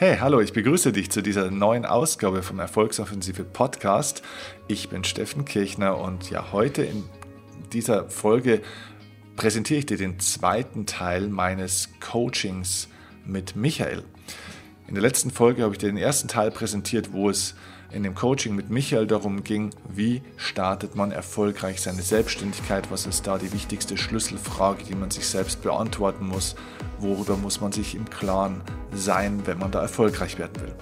Hey, hallo, ich begrüße dich zu dieser neuen Ausgabe vom Erfolgsoffensive Podcast. Ich bin Steffen Kirchner und ja, heute in dieser Folge präsentiere ich dir den zweiten Teil meines Coachings mit Michael. In der letzten Folge habe ich dir den ersten Teil präsentiert, wo es in dem Coaching mit Michael darum ging, wie startet man erfolgreich seine Selbstständigkeit, was ist da die wichtigste Schlüsselfrage, die man sich selbst beantworten muss, worüber muss man sich im Klaren sein, wenn man da erfolgreich werden will.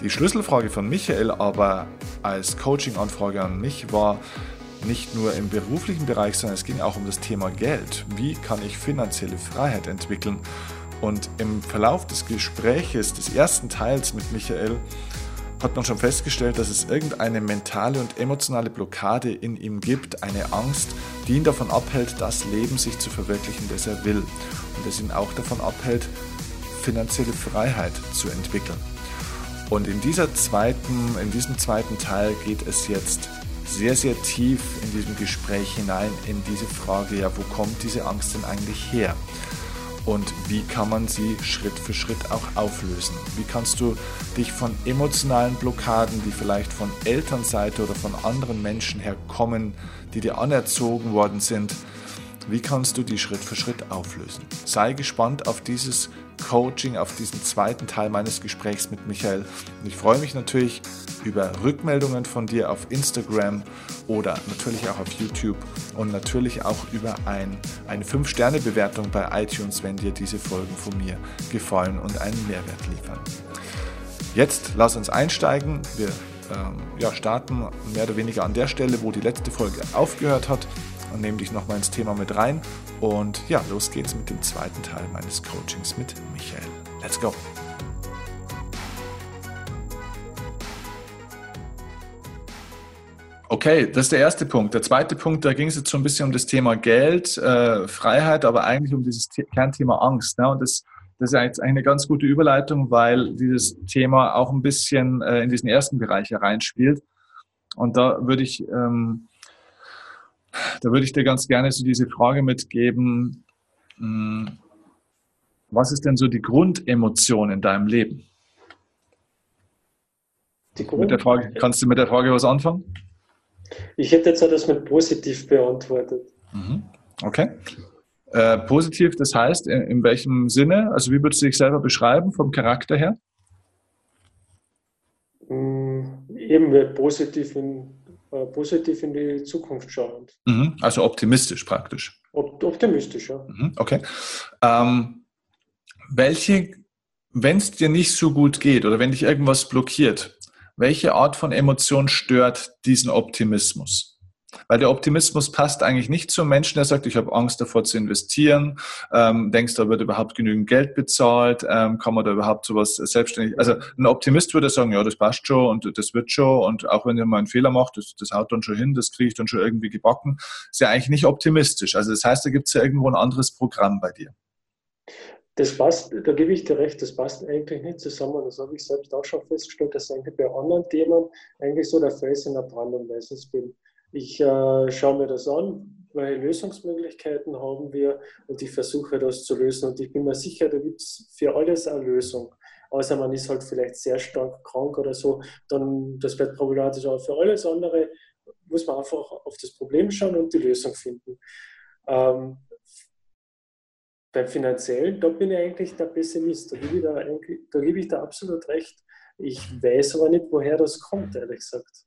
Die Schlüsselfrage von Michael aber als Coaching-Anfrage an mich war nicht nur im beruflichen Bereich, sondern es ging auch um das Thema Geld. Wie kann ich finanzielle Freiheit entwickeln? Und im Verlauf des Gespräches, des ersten Teils mit Michael, hat man schon festgestellt, dass es irgendeine mentale und emotionale Blockade in ihm gibt, eine Angst, die ihn davon abhält, das Leben sich zu verwirklichen, das er will. Und das ihn auch davon abhält, finanzielle Freiheit zu entwickeln. Und in diesem zweiten Teil geht es jetzt sehr, sehr tief in diesem Gespräch hinein, in diese Frage, ja, wo kommt diese Angst denn eigentlich her? Und wie kann man sie Schritt für Schritt auch auflösen? Wie kannst du dich von emotionalen Blockaden, die vielleicht von Elternseite oder von anderen Menschen herkommen, die dir anerzogen worden sind, wie kannst du die Schritt für Schritt auflösen? Sei gespannt auf dieses Coaching, auf diesen zweiten Teil meines Gesprächs mit Michael. Und ich freue mich natürlich über Rückmeldungen von dir auf Instagram oder natürlich auch auf YouTube und natürlich auch über eine 5-Sterne-Bewertung bei iTunes, wenn dir diese Folgen von mir gefallen und einen Mehrwert liefern. Jetzt lass uns einsteigen. Wir starten mehr oder weniger an der Stelle, wo die letzte Folge aufgehört hat. Und nehme dich nochmal ins Thema mit rein. Und ja, los geht's mit dem zweiten Teil meines Coachings mit Michael. Let's go! Okay, das ist der erste Punkt. Der zweite Punkt, da ging es jetzt so ein bisschen um das Thema Geld, Freiheit, aber eigentlich um dieses Kernthema Angst. Ne? Und das ist jetzt eine ganz gute Überleitung, weil dieses Thema auch ein bisschen in diesen ersten Bereich hereinspielt. Und da würde ich... Da würde ich dir ganz gerne so diese Frage mitgeben, was ist denn so die Grundemotion in deinem Leben? Kannst du mit der Frage was anfangen? Ich hätte jetzt das mit positiv beantwortet. Okay. Positiv, das heißt, in welchem Sinne? Also wie würdest du dich selber beschreiben vom Charakter her? Eben positiv in die Zukunft schauend. Also optimistisch praktisch. Optimistisch, ja. Okay. Wenn es dir nicht so gut geht oder wenn dich irgendwas blockiert, welche Art von Emotion stört diesen Optimismus? Weil der Optimismus passt eigentlich nicht zum Menschen, der sagt, ich habe Angst davor zu investieren, denkst du, da wird überhaupt genügend Geld bezahlt, kann man da überhaupt sowas selbstständig... Also ein Optimist würde sagen, ja, das passt schon und das wird schon und auch wenn ihr mal einen Fehler macht, das haut dann schon hin, das kriege ich dann schon irgendwie gebacken, ist ja eigentlich nicht optimistisch. Also das heißt, da gibt es ja irgendwo ein anderes Programm bei dir. Das passt, da gebe ich dir recht, das passt eigentlich nicht zusammen. Das habe ich selbst auch schon festgestellt, dass eigentlich bei anderen Themen eigentlich so der Fels in der Brandung meistens bin. Ich schaue mir das an, welche Lösungsmöglichkeiten haben wir und ich versuche das zu lösen. Und ich bin mir sicher, da gibt es für alles eine Lösung. Außer man ist halt vielleicht sehr stark krank oder so, dann das wird problematisch. Aber für alles andere muss man einfach auf das Problem schauen und die Lösung finden. Beim Finanziellen, da bin ich eigentlich der Pessimist. Da gebe ich da absolut recht. Ich weiß aber nicht, woher das kommt, ehrlich gesagt.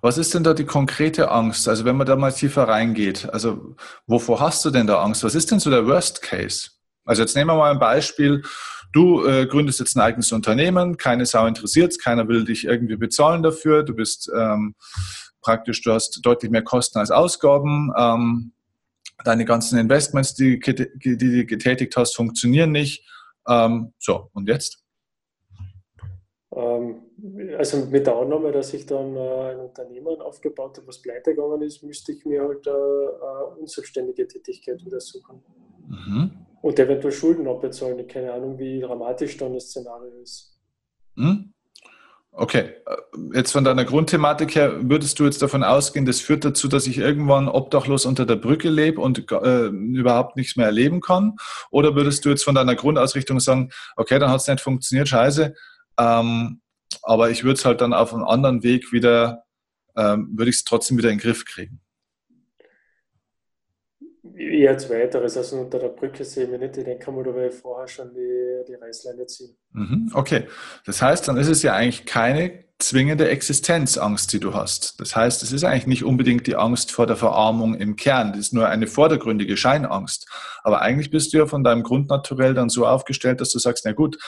Was ist denn da die konkrete Angst? Also wenn man da mal tiefer reingeht, also wovor hast du denn da Angst? Was ist denn so der Worst Case? Also jetzt nehmen wir mal ein Beispiel, du gründest jetzt ein eigenes Unternehmen, keine Sau interessiert es, keiner will dich irgendwie bezahlen dafür, du bist praktisch, du hast deutlich mehr Kosten als Ausgaben, deine ganzen Investments, die du getätigt hast, funktionieren nicht. So, und jetzt? Also mit der Annahme, dass ich dann ein Unternehmen aufgebaut habe, was pleite gegangen ist, müsste ich mir halt eine unselbstständige Tätigkeit wieder suchen. Und eventuell Schulden abbezahlen. Keine Ahnung, wie dramatisch dann das Szenario ist. Okay, jetzt von deiner Grundthematik her, würdest du jetzt davon ausgehen, das führt dazu, dass ich irgendwann obdachlos unter der Brücke lebe und überhaupt nichts mehr erleben kann? Oder würdest du jetzt von deiner Grundausrichtung sagen, okay, dann hat es nicht funktioniert, scheiße, aber ich würde es halt dann auf einem anderen Weg wieder, würde ich es trotzdem wieder in den Griff kriegen? Eher zweiteres, also unter der Brücke sehe ich mich nicht, ich denke mal, da werde ich vorher schon die Reißleine ziehen. Okay, das heißt, dann ist es ja eigentlich keine zwingende Existenzangst, die du hast. Das heißt, es ist eigentlich nicht unbedingt die Angst vor der Verarmung im Kern, das ist nur eine vordergründige Scheinangst. Aber eigentlich bist du ja von deinem Grundnaturell dann so aufgestellt, dass du sagst, na gut,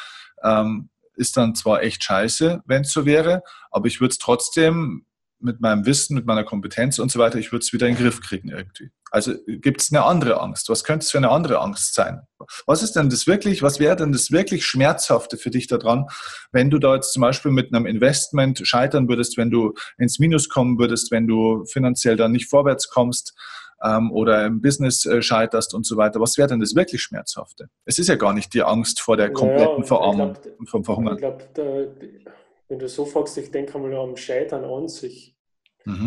ist dann zwar echt scheiße, wenn es so wäre, aber ich würde es trotzdem mit meinem Wissen, mit meiner Kompetenz und so weiter, ich würde es wieder in den Griff kriegen irgendwie. Also gibt es eine andere Angst? Was könnte es für eine andere Angst sein? Was ist denn das wirklich, was wäre denn das wirklich Schmerzhafte für dich daran, wenn du da jetzt zum Beispiel mit einem Investment scheitern würdest, wenn du ins Minus kommen würdest, wenn du finanziell dann nicht vorwärts kommst oder im Business scheiterst und so weiter? Was wäre denn das wirklich Schmerzhafte? Es ist ja gar nicht die Angst vor der kompletten Verarmung und vom Verhungern. Ich glaube, wenn du so fragst, ich denke mal am Scheitern an sich.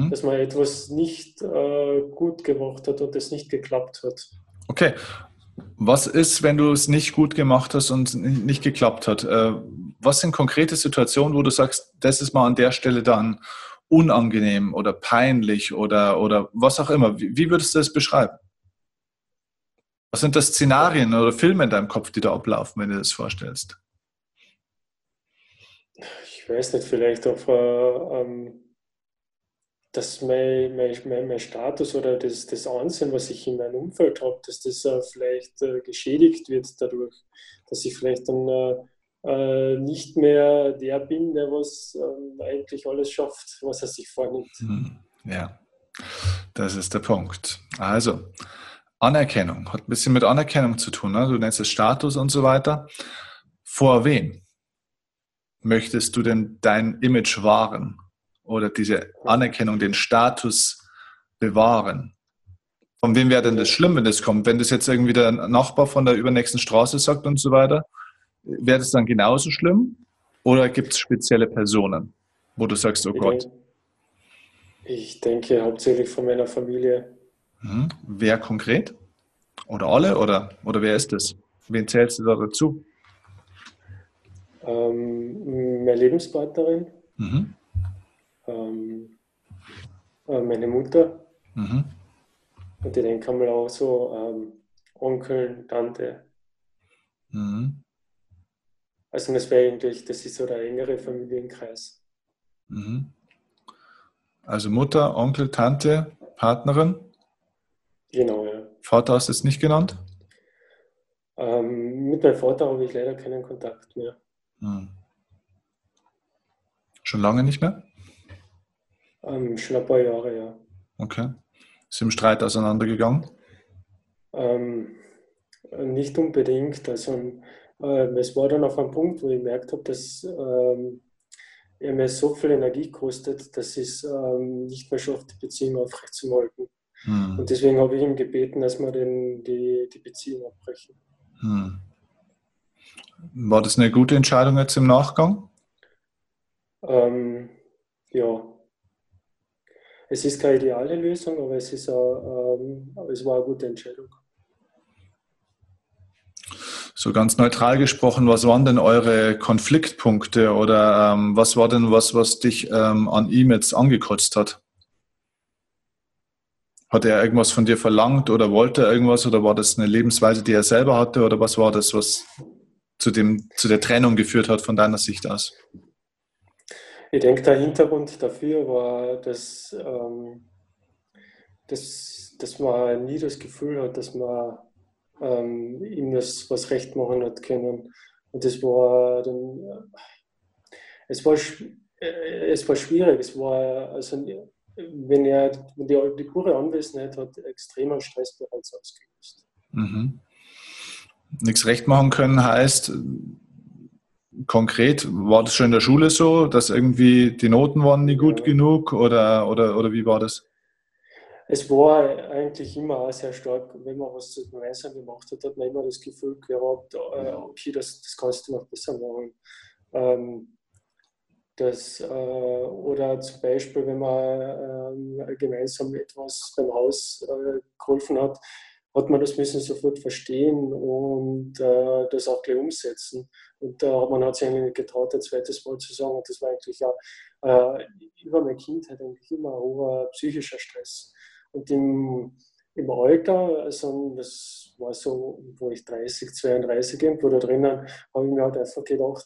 Dass man etwas nicht gut gemacht hat und es nicht geklappt hat. Okay. Was ist, wenn du es nicht gut gemacht hast und nicht geklappt hat? Was sind konkrete Situationen, wo du sagst, das ist mal an der Stelle dann unangenehm oder peinlich oder was auch immer? Wie würdest du das beschreiben? Was sind das Szenarien oder Filme in deinem Kopf, die da ablaufen, wenn du das vorstellst? Ich weiß nicht, vielleicht auf dass mein Status oder das Ansehen, was ich in meinem Umfeld habe, dass das vielleicht geschädigt wird dadurch, dass ich vielleicht dann nicht mehr der bin, der was eigentlich alles schafft, was er sich vornimmt. Ja, das ist der Punkt. Also, Anerkennung hat ein bisschen mit Anerkennung zu tun, ne? Du nennst es Status und so weiter. Vor wem möchtest du denn dein Image wahren? Oder diese Anerkennung, den Status bewahren. Von wem wäre denn das schlimm, wenn das kommt? Wenn das jetzt irgendwie der Nachbar von der übernächsten Straße sagt und so weiter, wäre das dann genauso schlimm? Oder gibt es spezielle Personen, wo du sagst, oh Gott? Ich denke hauptsächlich von meiner Familie. Wer konkret? Oder alle? Oder wer ist das? Wen zählst du da dazu? Meine Lebenspartnerin. Meine Mutter und ich denke mal auch so Onkel, Tante. Also das wäre eigentlich, das ist so der engere Familienkreis. Also Mutter, Onkel, Tante, Partnerin? Genau, ja. Vater hast du jetzt nicht genannt? Mit meinem Vater habe ich leider keinen Kontakt mehr. Schon lange nicht mehr? Schon ein paar Jahre, ja. Okay. Ist im Streit auseinandergegangen? Nicht unbedingt. Also es war dann auf einem Punkt, wo ich gemerkt habe, dass er mir so viel Energie kostet, dass ich es nicht mehr schafft, die Beziehung aufrechtzuerhalten. Und deswegen habe ich ihm gebeten, dass wir die Beziehung abbrechen. War das eine gute Entscheidung jetzt im Nachgang? Ja. Es ist keine ideale Lösung, aber es war eine gute Entscheidung. So ganz neutral gesprochen, was waren denn eure Konfliktpunkte oder was war denn was dich an ihm jetzt angekotzt hat? Hat er irgendwas von dir verlangt oder wollte er irgendwas oder war das eine Lebensweise, die er selber hatte oder was war das, was zu der Trennung geführt hat von deiner Sicht aus? Ich denke, der Hintergrund dafür war, dass man nie das Gefühl hat, dass man ihm das was recht machen hat können. Und das war dann, es war schwierig. Es war, also, wenn die pure Anwesenheit hat, extremer Stress bereits ausgelöst. Nichts recht machen können heißt, konkret, war das schon in der Schule so, dass irgendwie die Noten waren nicht gut genug oder wie war das? Es war eigentlich immer auch sehr stark, wenn man was gemeinsam gemacht hat, hat man immer das Gefühl gehabt, okay, das kannst du noch besser machen. Oder zum Beispiel, wenn man gemeinsam etwas beim Haus geholfen hat, hat man das müssen sofort verstehen und das auch gleich umsetzen. Und man hat sich eigentlich nicht getraut, ein zweites Mal zu sagen. Und das war eigentlich auch über meine Kindheit eigentlich immer ein hoher psychischer Stress. Und im Alter, also das war so, wo ich 30, 32 irgendwo da drinnen, habe ich mir halt einfach gedacht,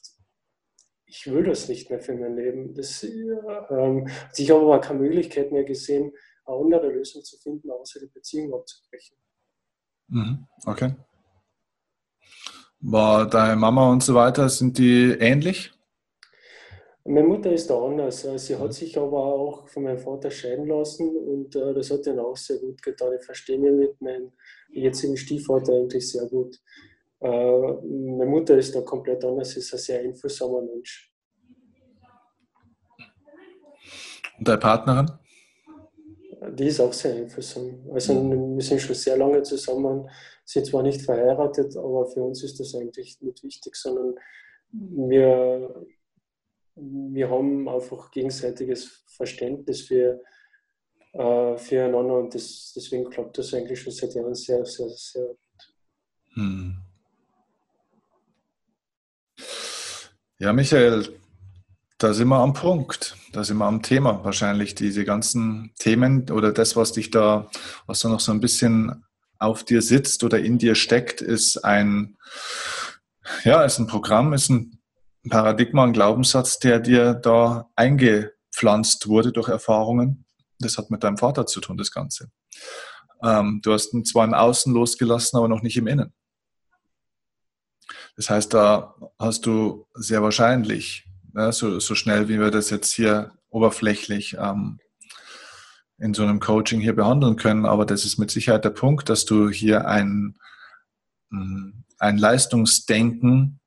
ich will das nicht mehr für mein Leben. Ich habe aber keine Möglichkeit mehr gesehen, eine andere Lösung zu finden, außer die Beziehung abzubrechen. Okay. War deine Mama und so weiter, sind die ähnlich? Meine Mutter ist da anders. Sie hat sich aber auch von meinem Vater scheiden lassen und das hat ihnen auch sehr gut getan. Ich verstehe mich mit meinem jetzigen Stiefvater eigentlich sehr gut. Meine Mutter ist da komplett anders, ist ein sehr einfühlsamer Mensch. Und deine Partnerin? Die ist auch sehr einfühlsam. Also wir sind schon sehr lange zusammen, sind zwar nicht verheiratet, aber für uns ist das eigentlich nicht wichtig, sondern wir haben einfach gegenseitiges Verständnis füreinander und deswegen klappt das eigentlich schon seit Jahren sehr, sehr, sehr gut. Ja, Michael, da sind wir am Punkt, da sind wir am Thema. Wahrscheinlich diese ganzen Themen oder das, was da noch so ein bisschen auf dir sitzt oder in dir steckt, ist ein Programm, ist ein Paradigma, ein Glaubenssatz, der dir da eingepflanzt wurde durch Erfahrungen. Das hat mit deinem Vater zu tun, das Ganze. Du hast ihn zwar im Außen losgelassen, aber noch nicht im Innen. Das heißt, da hast du sehr wahrscheinlich, so schnell wie wir das jetzt hier oberflächlich in so einem Coaching hier behandeln können, aber das ist mit Sicherheit der Punkt, dass du hier ein Leistungsdenken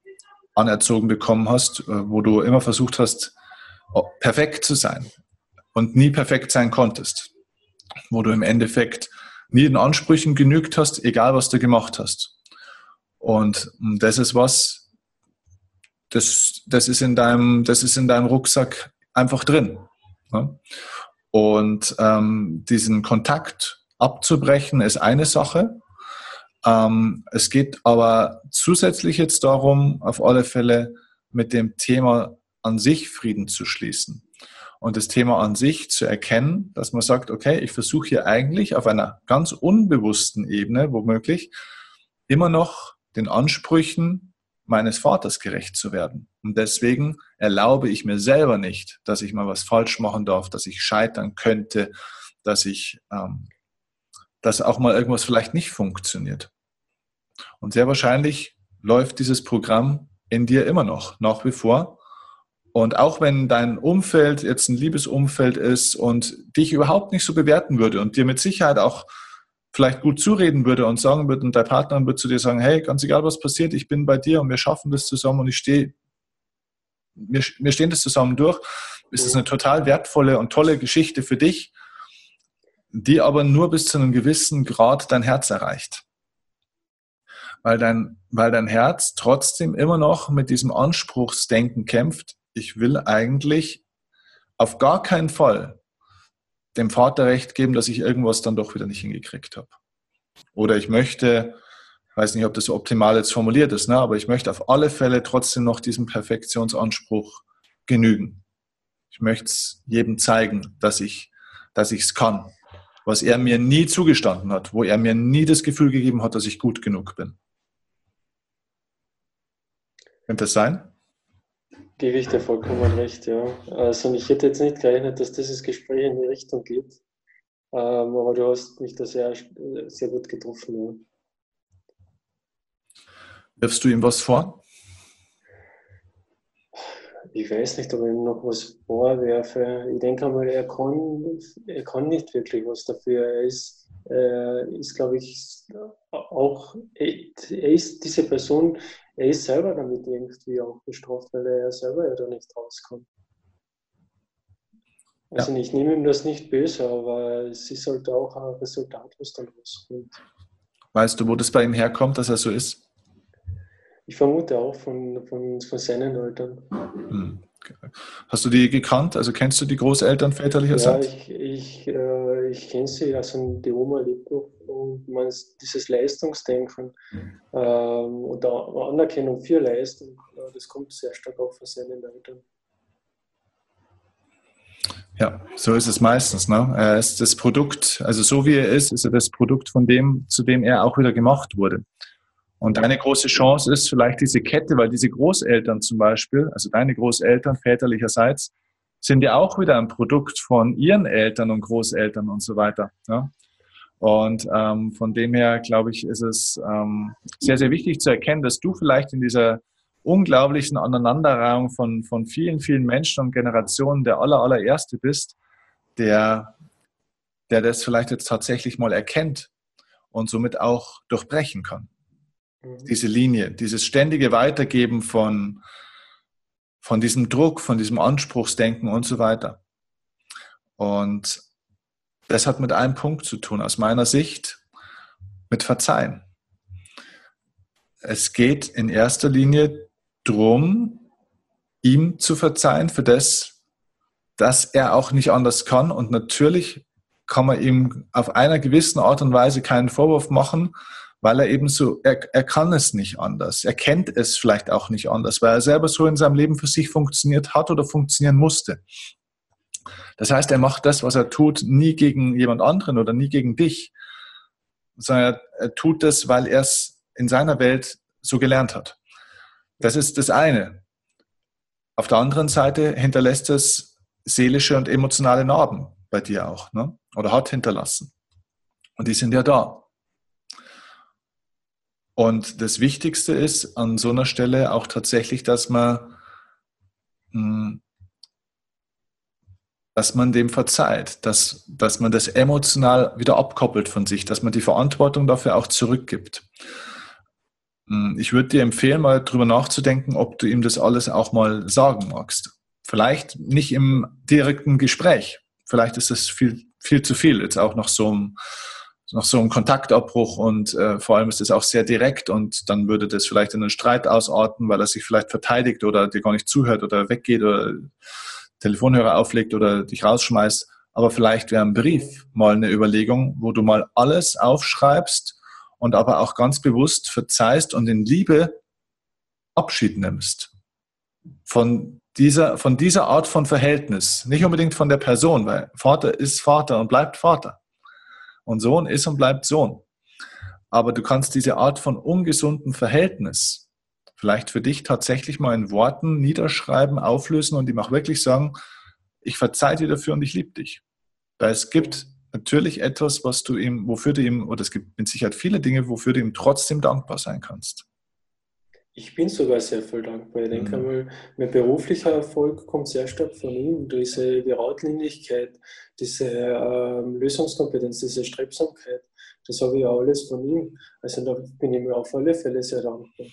anerzogen bekommen hast, wo du immer versucht hast, perfekt zu sein und nie perfekt sein konntest, wo du im Endeffekt nie den Ansprüchen genügt hast, egal was du gemacht hast. Und das ist das ist in deinem Rucksack einfach drin. Ne? Und diesen Kontakt abzubrechen ist eine Sache. Es geht aber zusätzlich jetzt darum, auf alle Fälle mit dem Thema an sich Frieden zu schließen. Und das Thema an sich zu erkennen, dass man sagt, okay, ich versuche hier eigentlich auf einer ganz unbewussten Ebene, womöglich, immer noch den Ansprüchen meines Vaters gerecht zu werden. Und deswegen erlaube ich mir selber nicht, dass ich mal was falsch machen darf, dass ich scheitern könnte, dass auch mal irgendwas vielleicht nicht funktioniert. Und sehr wahrscheinlich läuft dieses Programm in dir immer noch, nach wie vor. Und auch wenn dein Umfeld jetzt ein Liebesumfeld ist und dich überhaupt nicht so bewerten würde und dir mit Sicherheit auch vielleicht gut zureden würde und sagen würde, und dein Partner würde zu dir sagen, hey, ganz egal, was passiert, ich bin bei dir und wir schaffen das zusammen und wir stehen das zusammen durch, ist das eine total wertvolle und tolle Geschichte für dich, die aber nur bis zu einem gewissen Grad dein Herz erreicht. Weil dein Herz trotzdem immer noch mit diesem Anspruchsdenken kämpft, ich will eigentlich auf gar keinen Fall dem Vater recht geben, dass ich irgendwas dann doch wieder nicht hingekriegt habe. Oder ich möchte, weiß nicht, ob das optimal jetzt formuliert ist, aber ich möchte auf alle Fälle trotzdem noch diesem Perfektionsanspruch genügen. Ich möchte es jedem zeigen, dass ich es kann, was er mir nie zugestanden hat, wo er mir nie das Gefühl gegeben hat, dass ich gut genug bin. Könnte das sein? Gebe ich dir vollkommen recht, ja. Also ich hätte jetzt nicht gerechnet, dass dieses Gespräch in die Richtung geht, aber du hast mich da sehr, sehr gut getroffen. Ja. Wirfst du ihm was vor? Ich weiß nicht, ob ich ihm noch was vorwerfe. Ich denke einmal, er kann nicht wirklich was dafür. Er ist glaube ich, auch, er ist diese Person, er ist selber damit irgendwie auch bestraft, weil er ja selber da nicht rauskommt. Also ja. Ich nehme ihm das nicht böse, aber es ist halt auch ein Resultat, was da rauskommt. Weißt du, wo das bei ihm herkommt, dass er so ist? Ich vermute auch von seinen Eltern. Hast du die gekannt? Also kennst du die Großeltern väterlicherseits? Ja, ich kenne sie. Also die Oma lebt noch. Und man ist dieses Leistungsdenken und Anerkennung für Leistung, das kommt sehr stark auch von seinen Eltern. Ja, so ist es meistens. Ne? Er ist das Produkt, also so wie er ist er das Produkt von dem, zu dem er auch wieder gemacht wurde. Und eine große Chance ist vielleicht diese Kette, weil diese Großeltern zum Beispiel, also deine Großeltern väterlicherseits, sind ja auch wieder ein Produkt von ihren Eltern und Großeltern und so weiter. Ja? Und von dem her, glaube ich, ist es sehr, sehr wichtig zu erkennen, dass du vielleicht in dieser unglaublichen Aneinanderreihung von vielen, vielen Menschen und Generationen der allererste bist, der das vielleicht jetzt tatsächlich mal erkennt und somit auch durchbrechen kann. Diese Linie, dieses ständige Weitergeben von diesem Druck, von diesem Anspruchsdenken und so weiter. Und das hat mit einem Punkt zu tun, aus meiner Sicht, mit Verzeihen. Es geht in erster Linie darum, ihm zu verzeihen für das, dass er auch nicht anders kann. Und natürlich kann man ihm auf einer gewissen Art und Weise keinen Vorwurf machen, weil er eben so, er kann es nicht anders, er kennt es vielleicht auch nicht anders, weil er selber so in seinem Leben für sich funktioniert hat oder funktionieren musste. Das heißt, er macht das, was er tut, nie gegen jemand anderen oder nie gegen dich, sondern er tut das, weil er es in seiner Welt so gelernt hat. Das ist das eine. Auf der anderen Seite hinterlässt es seelische und emotionale Narben bei dir auch, ne? Oder hat hinterlassen. Und die sind ja da. Und das Wichtigste ist an so einer Stelle auch tatsächlich, dass man dem verzeiht, dass man das emotional wieder abkoppelt von sich, dass man die Verantwortung dafür auch zurückgibt. Ich würde dir empfehlen, mal drüber nachzudenken, ob du ihm das alles auch mal sagen magst. Vielleicht nicht im direkten Gespräch. Vielleicht ist das viel, viel zu viel jetzt auch nach so einem Kontaktabbruch und vor allem ist das auch sehr direkt und dann würde das vielleicht in einen Streit ausarten, weil er sich vielleicht verteidigt oder dir gar nicht zuhört oder weggeht oder Telefonhörer auflegt oder dich rausschmeißt. Aber vielleicht wäre ein Brief mal eine Überlegung, wo du mal alles aufschreibst und aber auch ganz bewusst verzeihst und in Liebe Abschied nimmst von dieser Art von Verhältnis. Nicht unbedingt von der Person, weil Vater ist Vater und bleibt Vater. Und Sohn ist und bleibt Sohn. Aber du kannst diese Art von ungesundem Verhältnis vielleicht für dich tatsächlich mal in Worten niederschreiben, auflösen und ihm auch wirklich sagen, ich verzeihe dir dafür und ich liebe dich. Weil es gibt natürlich etwas, es gibt mit Sicherheit viele Dinge, wofür du ihm trotzdem dankbar sein kannst. Ich bin sogar sehr voll dankbar. Ich denke einmal, mein beruflicher Erfolg kommt sehr stark von ihm. Diese Geradlinigkeit, diese Lösungskompetenz, diese Strebsamkeit, das habe ich ja alles von ihm. Also da bin ich mir auf alle Fälle sehr dankbar.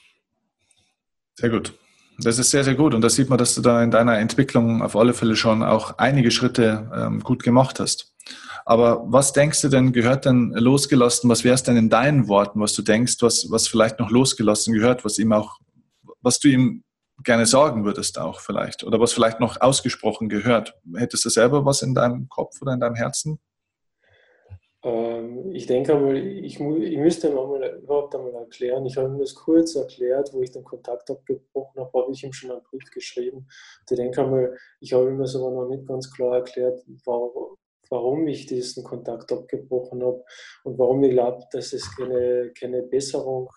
Sehr gut. Das ist sehr, sehr gut. Und da sieht man, dass du da in deiner Entwicklung auf alle Fälle schon auch einige Schritte gut gemacht hast. Aber was denkst du denn, gehört denn losgelassen, was wäre es denn in deinen Worten, was du denkst, was vielleicht noch losgelassen gehört, was du ihm gerne sagen würdest auch vielleicht oder was vielleicht noch ausgesprochen gehört? Hättest du selber was in deinem Kopf oder in deinem Herzen? Ich denke einmal, ich müsste ihm überhaupt einmal erklären. Ich habe ihm das kurz erklärt, wo ich den Kontakt abgebrochen habe, habe ich ihm schon einen Brief geschrieben. Ich denke einmal, ich habe ihm das aber noch nicht ganz klar erklärt, warum ich diesen Kontakt abgebrochen habe und warum ich glaube, dass es keine Besserung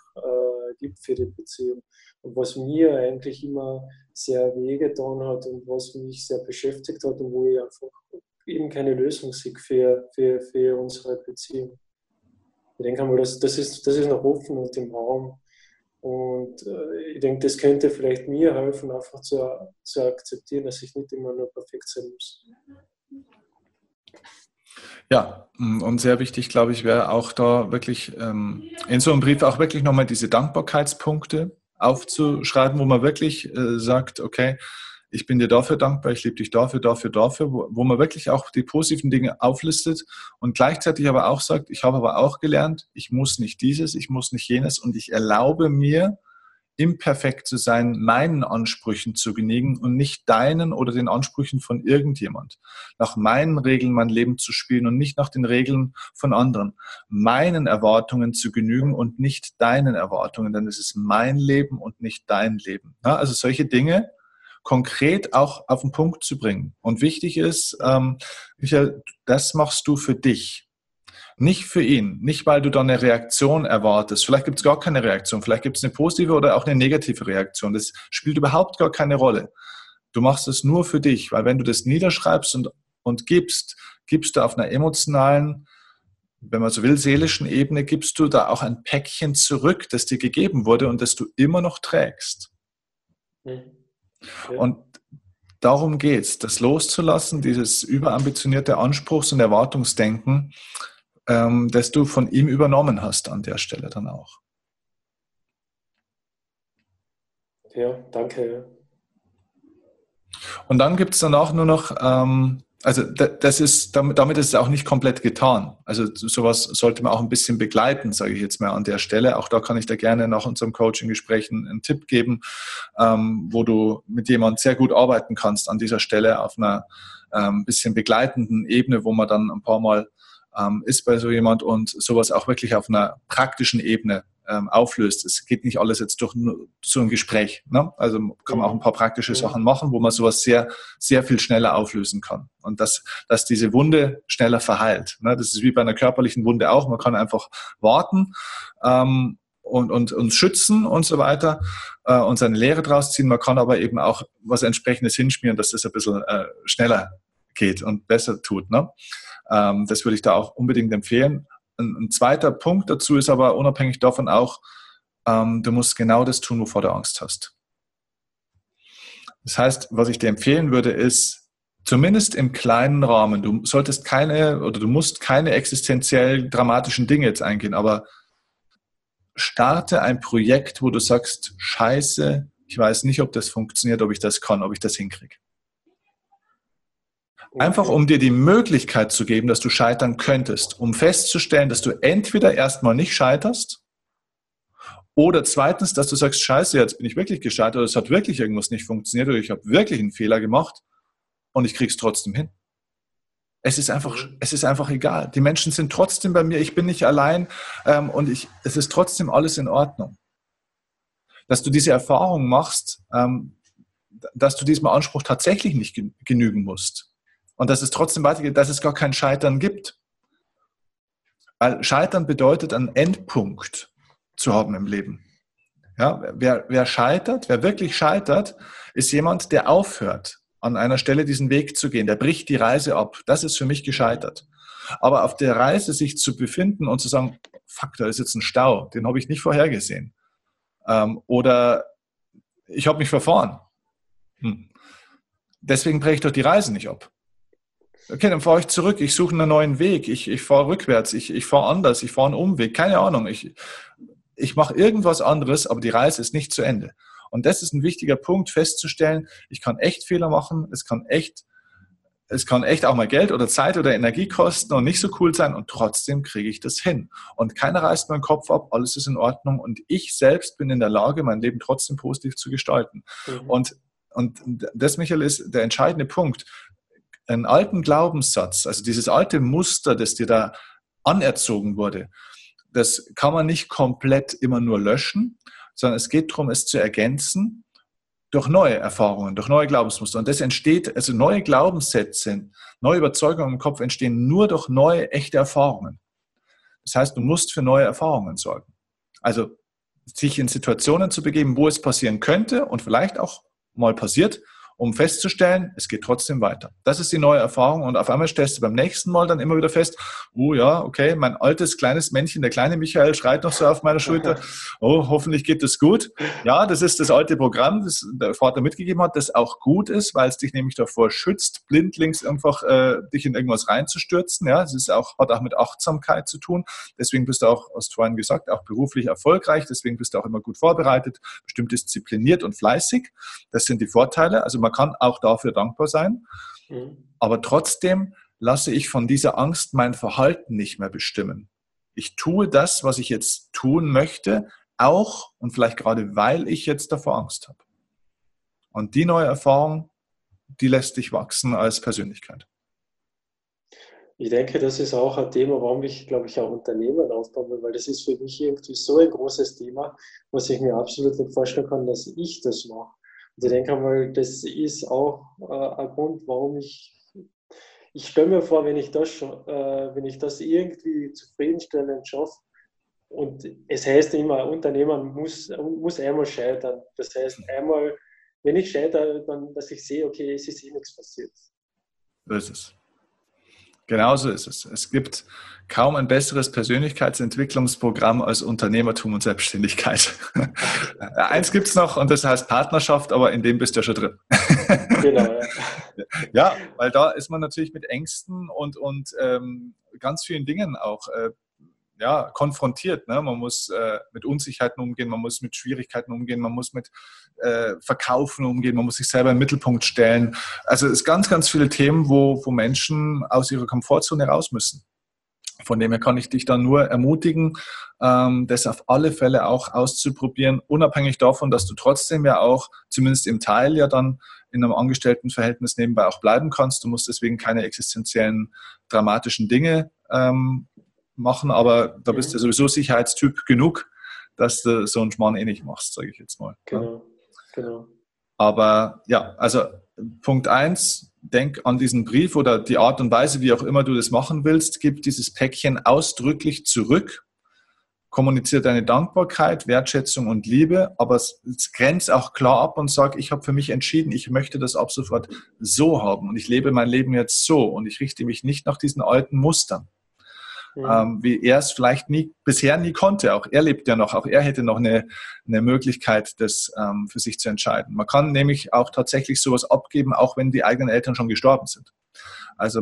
gibt für die Beziehung. Und was mir eigentlich immer sehr wehgetan hat und was mich sehr beschäftigt hat und wo ich einfach eben keine Lösung sehe für unsere Beziehung. Ich denke mal, das ist noch offen und im Raum. Und ich denke, das könnte vielleicht mir helfen, einfach zu akzeptieren, dass ich nicht immer nur perfekt sein muss. Ja, und sehr wichtig, glaube ich, wäre auch da wirklich in so einem Brief auch wirklich nochmal diese Dankbarkeitspunkte aufzuschreiben, wo man wirklich sagt, okay, ich bin dir dafür dankbar, ich liebe dich dafür, wo man wirklich auch die positiven Dinge auflistet und gleichzeitig aber auch sagt, ich habe aber auch gelernt, ich muss nicht dieses, ich muss nicht jenes und ich erlaube mir, imperfekt zu sein, meinen Ansprüchen zu genügen und nicht deinen oder den Ansprüchen von irgendjemand. Nach meinen Regeln mein Leben zu spielen und nicht nach den Regeln von anderen. Meinen Erwartungen zu genügen und nicht deinen Erwartungen, denn es ist mein Leben und nicht dein Leben. Ja, also solche Dinge konkret auch auf den Punkt zu bringen. Und wichtig ist, Michael, das machst du für dich. Nicht für ihn, nicht weil du da eine Reaktion erwartest. Vielleicht gibt es gar keine Reaktion, vielleicht gibt es eine positive oder auch eine negative Reaktion. Das spielt überhaupt gar keine Rolle. Du machst es nur für dich, weil wenn du das niederschreibst und gibst du auf einer emotionalen, wenn man so will, seelischen Ebene, gibst du da auch ein Päckchen zurück, das dir gegeben wurde und das du immer noch trägst. Mhm. Ja. Und darum geht es, das loszulassen, dieses überambitionierte Anspruchs- und Erwartungsdenken, das du von ihm übernommen hast an der Stelle dann auch. Ja, danke. Und dann gibt es dann auch nur noch, damit ist es auch nicht komplett getan. Also sowas sollte man auch ein bisschen begleiten, sage ich jetzt mal an der Stelle. Auch da kann ich da gerne nach unserem Coaching-Gespräch einen Tipp geben, wo du mit jemandem sehr gut arbeiten kannst an dieser Stelle auf einer bisschen begleitenden Ebene, wo man dann ein paar Mal ist bei so jemand und sowas auch wirklich auf einer praktischen Ebene auflöst. Es geht nicht alles jetzt durch so ein Gespräch. Ne? Also kann man auch ein paar praktische Sachen machen, wo man sowas sehr, sehr viel schneller auflösen kann. Und dass diese Wunde schneller verheilt. Ne? Das ist wie bei einer körperlichen Wunde auch. Man kann einfach warten und schützen und so weiter und seine Lehre draus ziehen. Man kann aber eben auch was Entsprechendes hinschmieren, dass das ein bisschen schneller geht und besser tut. Ne? Das würde ich da auch unbedingt empfehlen. Ein zweiter Punkt dazu ist aber unabhängig davon auch, du musst genau das tun, wovor du Angst hast. Das heißt, was ich dir empfehlen würde, ist, zumindest im kleinen Rahmen, du musst keine existenziell dramatischen Dinge jetzt eingehen, aber starte ein Projekt, wo du sagst, Scheiße, ich weiß nicht, ob das funktioniert, ob ich das kann, ob ich das hinkriege. Einfach um dir die Möglichkeit zu geben, dass du scheitern könntest, um festzustellen, dass du entweder erstmal nicht scheiterst oder zweitens, dass du sagst, Scheiße, jetzt bin ich wirklich gescheitert oder es hat wirklich irgendwas nicht funktioniert oder ich habe wirklich einen Fehler gemacht und ich krieg's trotzdem hin. Es ist einfach egal. Die Menschen sind trotzdem bei mir, ich bin nicht allein es ist trotzdem alles in Ordnung. Dass du diese Erfahrung machst, dass du diesem Anspruch tatsächlich nicht genügen musst. Und dass es trotzdem weitergeht, dass es gar kein Scheitern gibt. Weil Scheitern bedeutet, einen Endpunkt zu haben im Leben. Ja, wer wirklich scheitert, ist jemand, der aufhört, an einer Stelle diesen Weg zu gehen. Der bricht die Reise ab. Das ist für mich gescheitert. Aber auf der Reise sich zu befinden und zu sagen, fuck, da ist jetzt ein Stau, den habe ich nicht vorhergesehen. Oder ich habe mich verfahren. Deswegen breche ich doch die Reise nicht ab. Okay, dann fahre ich zurück, ich suche einen neuen Weg, ich fahre rückwärts, ich fahre anders, ich fahre einen Umweg, keine Ahnung, ich mache irgendwas anderes, aber die Reise ist nicht zu Ende. Und das ist ein wichtiger Punkt, festzustellen, ich kann echt Fehler machen, es kann echt auch mal Geld oder Zeit oder Energie kosten und nicht so cool sein und trotzdem kriege ich das hin. Und keiner reißt meinen Kopf ab, alles ist in Ordnung und ich selbst bin in der Lage, mein Leben trotzdem positiv zu gestalten. Mhm. Und das, Michael, ist der entscheidende Punkt. Einen alten Glaubenssatz, also dieses alte Muster, das dir da anerzogen wurde, das kann man nicht komplett immer nur löschen, sondern es geht darum, es zu ergänzen durch neue Erfahrungen, durch neue Glaubensmuster. Und das entsteht, also neue Glaubenssätze, neue Überzeugungen im Kopf entstehen nur durch neue, echte Erfahrungen. Das heißt, du musst für neue Erfahrungen sorgen. Also sich in Situationen zu begeben, wo es passieren könnte und vielleicht auch mal passiert, um festzustellen, es geht trotzdem weiter. Das ist die neue Erfahrung und auf einmal stellst du beim nächsten Mal dann immer wieder fest, oh ja, okay, mein altes kleines Männchen, der kleine Michael schreit noch so auf meiner Schulter, oh, hoffentlich geht das gut. Ja, das ist das alte Programm, das der Vater mitgegeben hat, das auch gut ist, weil es dich nämlich davor schützt, blindlings einfach dich in irgendwas reinzustürzen. Ja, das ist auch, hat auch mit Achtsamkeit zu tun. Deswegen bist du auch, hast du vorhin gesagt, auch beruflich erfolgreich, deswegen bist du auch immer gut vorbereitet, bestimmt diszipliniert und fleißig. Das sind die Vorteile. Also man kann auch dafür dankbar sein, aber trotzdem lasse ich von dieser Angst mein Verhalten nicht mehr bestimmen. Ich tue das, was ich jetzt tun möchte, auch und vielleicht gerade, weil ich jetzt davor Angst habe. Und die neue Erfahrung, die lässt dich wachsen als Persönlichkeit. Ich denke, das ist auch ein Thema, warum ich, glaube ich, auch Unternehmen aufbauen will, weil das ist für mich irgendwie so ein großes Thema, was ich mir absolut nicht vorstellen kann, dass ich das mache. Und ich denke mal, das ist auch ein Grund, warum ich stelle mir vor, wenn ich das irgendwie zufriedenstellend schaffe, und es heißt immer, ein Unternehmer muss einmal scheitern. Das heißt, einmal, wenn ich scheitere, dann, dass ich sehe, okay, es ist eh nichts passiert. So ist es. Genauso ist es. Es gibt kaum ein besseres Persönlichkeitsentwicklungsprogramm als Unternehmertum und Selbstständigkeit. Eins gibt es noch und das heißt Partnerschaft, aber in dem bist du ja schon drin. Genau. Ja. Ja, weil da ist man natürlich mit Ängsten und ganz vielen Dingen auch konfrontiert. Ne? Man muss mit Unsicherheiten umgehen, man muss mit Schwierigkeiten umgehen, man muss mit Verkaufen umgehen, man muss sich selber im Mittelpunkt stellen. Also es sind ganz, ganz viele Themen, wo Menschen aus ihrer Komfortzone raus müssen. Von dem her kann ich dich da nur ermutigen, das auf alle Fälle auch auszuprobieren, unabhängig davon, dass du trotzdem ja auch, zumindest im Teil ja dann, in einem Angestelltenverhältnis nebenbei auch bleiben kannst. Du musst deswegen keine existenziellen, dramatischen Dinge machen, aber da bist du sowieso Sicherheitstyp genug, dass du so einen Schmarrn eh nicht machst, sage ich jetzt mal. Genau. Aber ja, also Punkt 1, denk an diesen Brief oder die Art und Weise, wie auch immer du das machen willst, gib dieses Päckchen ausdrücklich zurück, kommuniziere deine Dankbarkeit, Wertschätzung und Liebe, aber es grenzt auch klar ab und sag, ich habe für mich entschieden, ich möchte das ab sofort so haben und ich lebe mein Leben jetzt so und ich richte mich nicht nach diesen alten Mustern. Wie er es vielleicht bisher nie konnte. Auch er lebt ja noch, auch er hätte noch eine Möglichkeit, das für sich zu entscheiden. Man kann nämlich auch tatsächlich sowas abgeben, auch wenn die eigenen Eltern schon gestorben sind. Also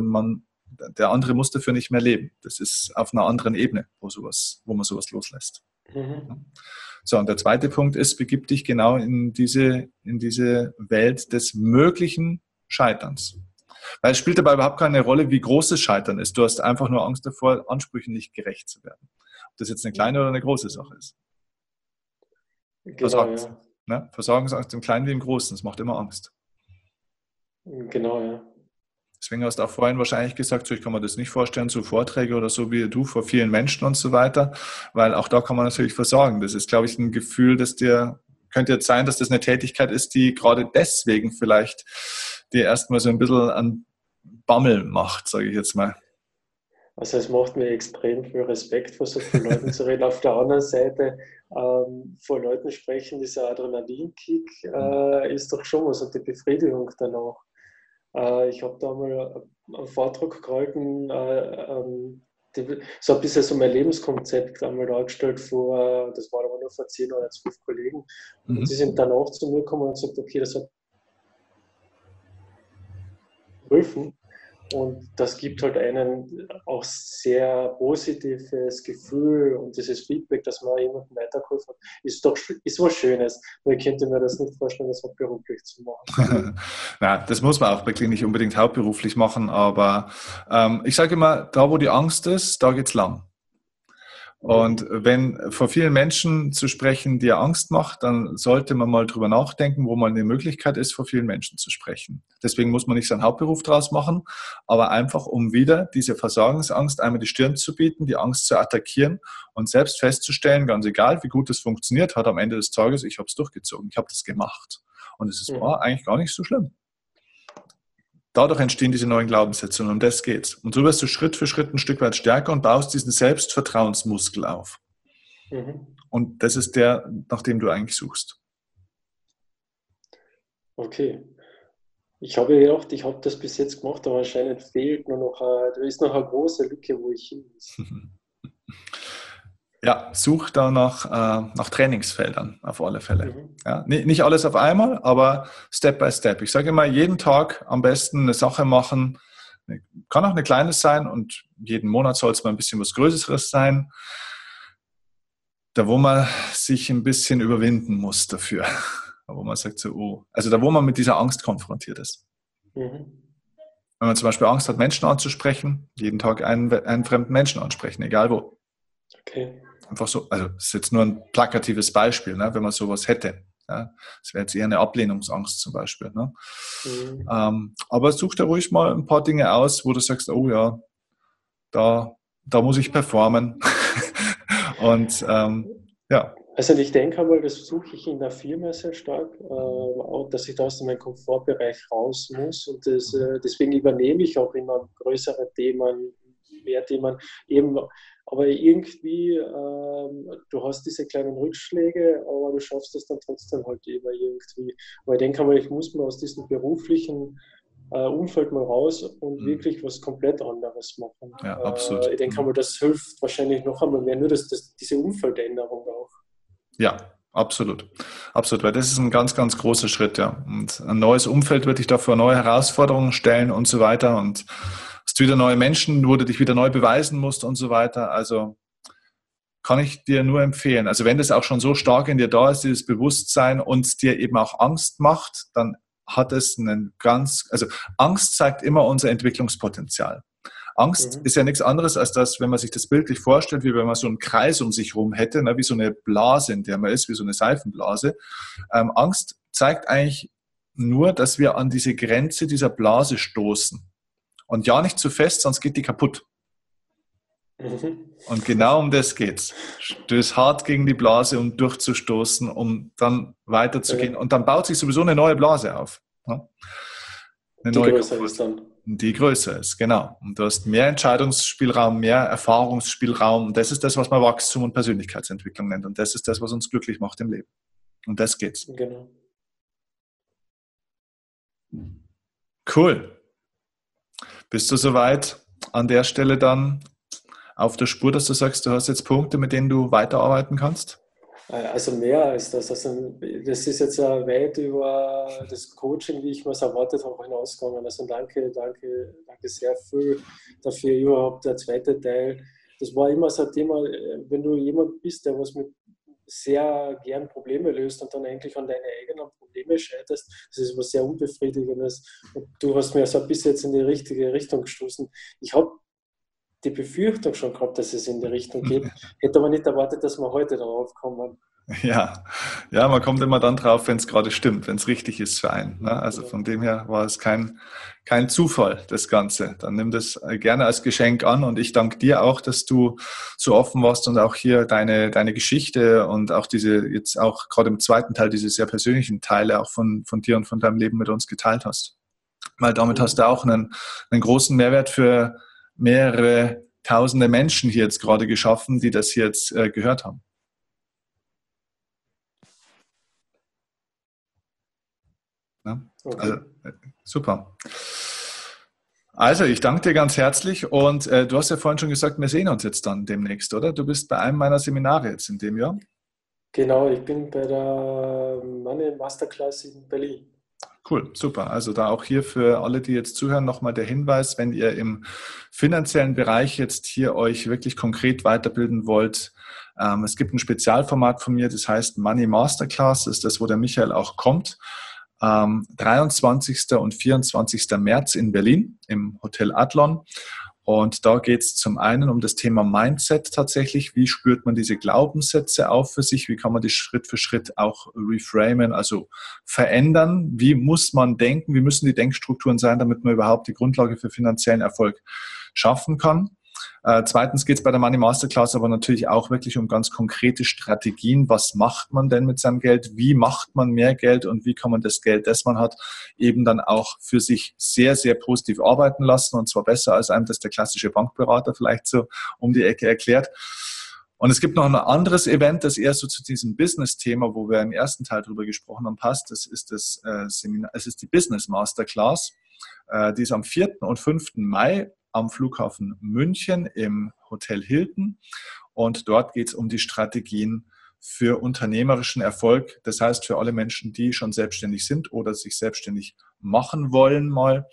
der andere muss dafür nicht mehr leben. Das ist auf einer anderen Ebene, wo man sowas loslässt. Mhm. So, und der zweite Punkt ist, begib dich genau in diese Welt des möglichen Scheiterns. Weil es spielt dabei überhaupt keine Rolle, wie groß das Scheitern ist. Du hast einfach nur Angst davor, Ansprüchen nicht gerecht zu werden. Ob das jetzt eine kleine oder eine große Sache ist. Genau, Versorgungsangst, ne? Versorgungsangst im Kleinen wie im Großen. Das macht immer Angst. Genau, ja. Deswegen hast du auch vorhin wahrscheinlich gesagt, so, ich kann mir das nicht vorstellen, so Vorträge oder so wie du vor vielen Menschen und so weiter. Weil auch da kann man natürlich versorgen. Das ist, glaube ich, ein Gefühl, das dir... Könnte jetzt sein, dass das eine Tätigkeit ist, die gerade deswegen vielleicht dir erstmal so ein bisschen an Bammel macht, sage ich jetzt mal. Also es macht mir extrem viel Respekt, vor so vielen Leuten zu reden. Auf der anderen Seite, vor Leuten sprechen, dieser Adrenalinkick ist doch schon was und die Befriedigung danach. Ich habe da mal einen Vortrag gehalten, so ein bisschen so mein Lebenskonzept einmal dargestellt vor, das war aber nur vor 10 oder 12 Kollegen. Mhm. Und die sind dann auch zu mir gekommen und gesagt, okay, das hat prüfen. Und das gibt halt einen auch sehr positives Gefühl und dieses Feedback, dass man jemandem weitergeholfen hat, ist was Schönes. Man könnte mir das nicht vorstellen, das hauptberuflich zu machen. Na, das muss man auch wirklich nicht unbedingt hauptberuflich machen, aber ich sage immer, da wo die Angst ist, da geht's lang. Und wenn vor vielen Menschen zu sprechen, die Angst macht, dann sollte man mal drüber nachdenken, wo mal eine Möglichkeit ist, vor vielen Menschen zu sprechen. Deswegen muss man nicht seinen Hauptberuf draus machen, aber einfach, um wieder diese Versorgungsangst einmal die Stirn zu bieten, die Angst zu attackieren und selbst festzustellen, ganz egal, wie gut das funktioniert hat, am Ende des Tages, ich habe es durchgezogen, ich habe das gemacht. Und es ist eigentlich gar nicht so schlimm. Dadurch entstehen diese neuen Glaubenssätze und um das geht's. Und so wirst du Schritt für Schritt ein Stück weit stärker und baust diesen Selbstvertrauensmuskel auf. Mhm. Und das ist der, nach dem du eigentlich suchst. Okay. Ich habe gedacht, ich habe das bis jetzt gemacht, aber anscheinend fehlt nur noch, da ist noch eine große Lücke, wo ich hin muss. Ja, such da nach Trainingsfeldern auf alle Fälle. Mhm. Ja, nicht alles auf einmal, aber Step by Step. Ich sage immer, jeden Tag am besten eine Sache machen. Kann auch eine kleine sein und jeden Monat soll es mal ein bisschen was Größeres sein. Da, wo man sich ein bisschen überwinden muss dafür. Da, wo man sagt so, oh. Also da, wo man mit dieser Angst konfrontiert ist. Mhm. Wenn man zum Beispiel Angst hat, Menschen anzusprechen, jeden Tag einen fremden Menschen ansprechen, egal wo. Okay. einfach so, also das ist jetzt nur ein plakatives Beispiel, ne, wenn man sowas hätte. Ja, das wäre jetzt eher eine Ablehnungsangst zum Beispiel. Ne? Mhm. Aber such da ruhig mal ein paar Dinge aus, wo du sagst, oh ja, da muss ich performen. Und ja. Also ich denke einmal, das suche ich in der Firma sehr stark, auch, dass ich da aus meinem Komfortbereich raus muss. Und deswegen übernehme ich auch immer größere Themen, mehr Themen. Eben, aber irgendwie, du hast diese kleinen Rückschläge, aber du schaffst es dann trotzdem halt immer irgendwie. Aber ich denke einmal, ich muss mal aus diesem beruflichen Umfeld mal raus und wirklich was komplett anderes machen. Ja, absolut. Ich denke einmal, das hilft wahrscheinlich noch einmal mehr, nur dass diese Umfeldänderung auch. Ja, absolut. Absolut, weil das ist ein ganz, ganz großer Schritt, ja. Und ein neues Umfeld wird dich da vor neue Herausforderungen stellen und so weiter und hast wieder neue Menschen, wo du dich wieder neu beweisen musst und so weiter. Also kann ich dir nur empfehlen. Also wenn das auch schon so stark in dir da ist, dieses Bewusstsein und dir eben auch Angst macht, dann hat es einen ganz, also Angst zeigt immer unser Entwicklungspotenzial. Angst ist ja nichts anderes, als dass, wenn man sich das bildlich vorstellt, wie wenn man so einen Kreis um sich herum hätte, ne, wie so eine Blase, in der man ist, wie so eine Seifenblase. Angst zeigt eigentlich nur, dass wir an diese Grenze dieser Blase stoßen. Und ja, nicht zu fest, sonst geht die kaputt. Und genau um das geht's. Stöß hart gegen die Blase, um durchzustoßen, um dann weiterzugehen. Und dann baut sich sowieso eine neue Blase auf. Ne? Die größer ist, genau. Und du hast mehr Entscheidungsspielraum, mehr Erfahrungsspielraum. Und das ist das, was man Wachstum und Persönlichkeitsentwicklung nennt. Und das ist das, was uns glücklich macht im Leben. Und das geht's. Genau. Cool. Bist du soweit an der Stelle dann auf der Spur, dass du sagst, du hast jetzt Punkte, mit denen du weiterarbeiten kannst? Also mehr als das. Also das ist jetzt weit über das Coaching, wie ich mir es erwartet habe, hinausgegangen. Also danke sehr viel dafür. Überhaupt der zweite Teil. Das war immer so ein Thema, wenn du jemand bist, der was mit sehr gern Probleme löst und dann eigentlich an deine eigenen Probleme scheiterst, das ist was sehr Unbefriedigendes. Und du hast mir so ein bisschen jetzt in die richtige Richtung gestoßen. Ich habe die Befürchtung schon gehabt, dass es in die Richtung geht. Hätte aber nicht erwartet, dass wir heute darauf kommen. Ja, man kommt immer dann drauf, wenn es gerade stimmt, wenn es richtig ist für einen. Ne? Also von dem her war es kein Zufall, das Ganze. Dann nimm das gerne als Geschenk an und ich danke dir auch, dass du so offen warst und auch hier deine Geschichte und auch diese, jetzt auch gerade im zweiten Teil, diese sehr persönlichen Teile auch von dir und von deinem Leben mit uns geteilt hast. Weil damit hast du auch einen großen Mehrwert für mehrere tausende Menschen hier jetzt gerade geschaffen, die das hier jetzt gehört haben. Ja? Okay. Also, super. Also, ich danke dir ganz herzlich und du hast ja vorhin schon gesagt, wir sehen uns jetzt dann demnächst, oder? Du bist bei einem meiner Seminare jetzt in dem Jahr. Genau, ich bin bei der Money Masterclass in Berlin. Cool, super. Also da auch hier für alle, die jetzt zuhören, nochmal der Hinweis, wenn ihr im finanziellen Bereich jetzt hier euch wirklich konkret weiterbilden wollt, es gibt ein Spezialformat von mir, das heißt Money Masterclass, das ist das, wo der Michael auch kommt, 23. und 24. März in Berlin im Hotel Adlon. Und da geht es zum einen um das Thema Mindset tatsächlich. Wie spürt man diese Glaubenssätze auf für sich? Wie kann man die Schritt für Schritt auch reframen, also verändern? Wie muss man denken? Wie müssen die Denkstrukturen sein, damit man überhaupt die Grundlage für finanziellen Erfolg schaffen kann? Zweitens geht es bei der Money Masterclass aber natürlich auch wirklich um ganz konkrete Strategien. Was macht man denn mit seinem Geld? Wie macht man mehr Geld? Und wie kann man das Geld, das man hat, eben dann auch für sich sehr, sehr positiv arbeiten lassen? Und zwar besser, als einem das der klassische Bankberater vielleicht so um die Ecke erklärt. Und es gibt noch ein anderes Event, das eher so zu diesem Business-Thema, wo wir im ersten Teil drüber gesprochen haben, passt. Das ist das Seminar, es ist die Business Masterclass. Die ist am 4. und 5. Mai. Am Flughafen München im Hotel Hilton und dort geht es um die Strategien für unternehmerischen Erfolg, das heißt für alle Menschen, die schon selbstständig sind oder sich selbstständig machen wollen mal,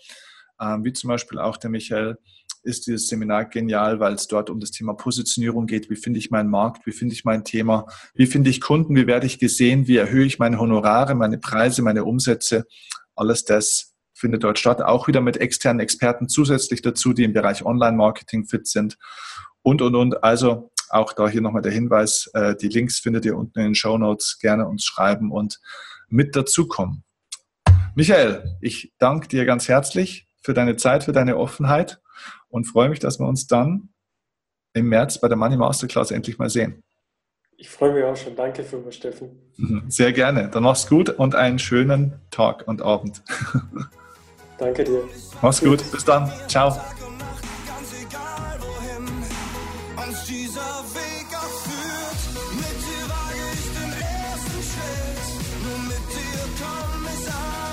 wie zum Beispiel auch der Michael, ist dieses Seminar genial, weil es dort um das Thema Positionierung geht, wie finde ich meinen Markt, wie finde ich mein Thema, wie finde ich Kunden, wie werde ich gesehen, wie erhöhe ich meine Honorare, meine Preise, meine Umsätze, alles das findet dort statt, auch wieder mit externen Experten zusätzlich dazu, die im Bereich Online-Marketing fit sind und. Also Auch da hier nochmal der Hinweis, die Links findet ihr unten in den Shownotes. Gerne uns schreiben und mit dazukommen. Michael, ich danke dir ganz herzlich für deine Zeit, für deine Offenheit und freue mich, dass wir uns dann im März bei der Money Masterclass endlich mal sehen. Ich freue mich auch schon. Danke für mich, Steffen. Sehr gerne. Dann mach's gut und einen schönen Tag und Abend. Danke dir. Mach's gut. Bis dann. Ciao. Mit dir wage ich den ersten Schritt, nur mit dir komm ich an.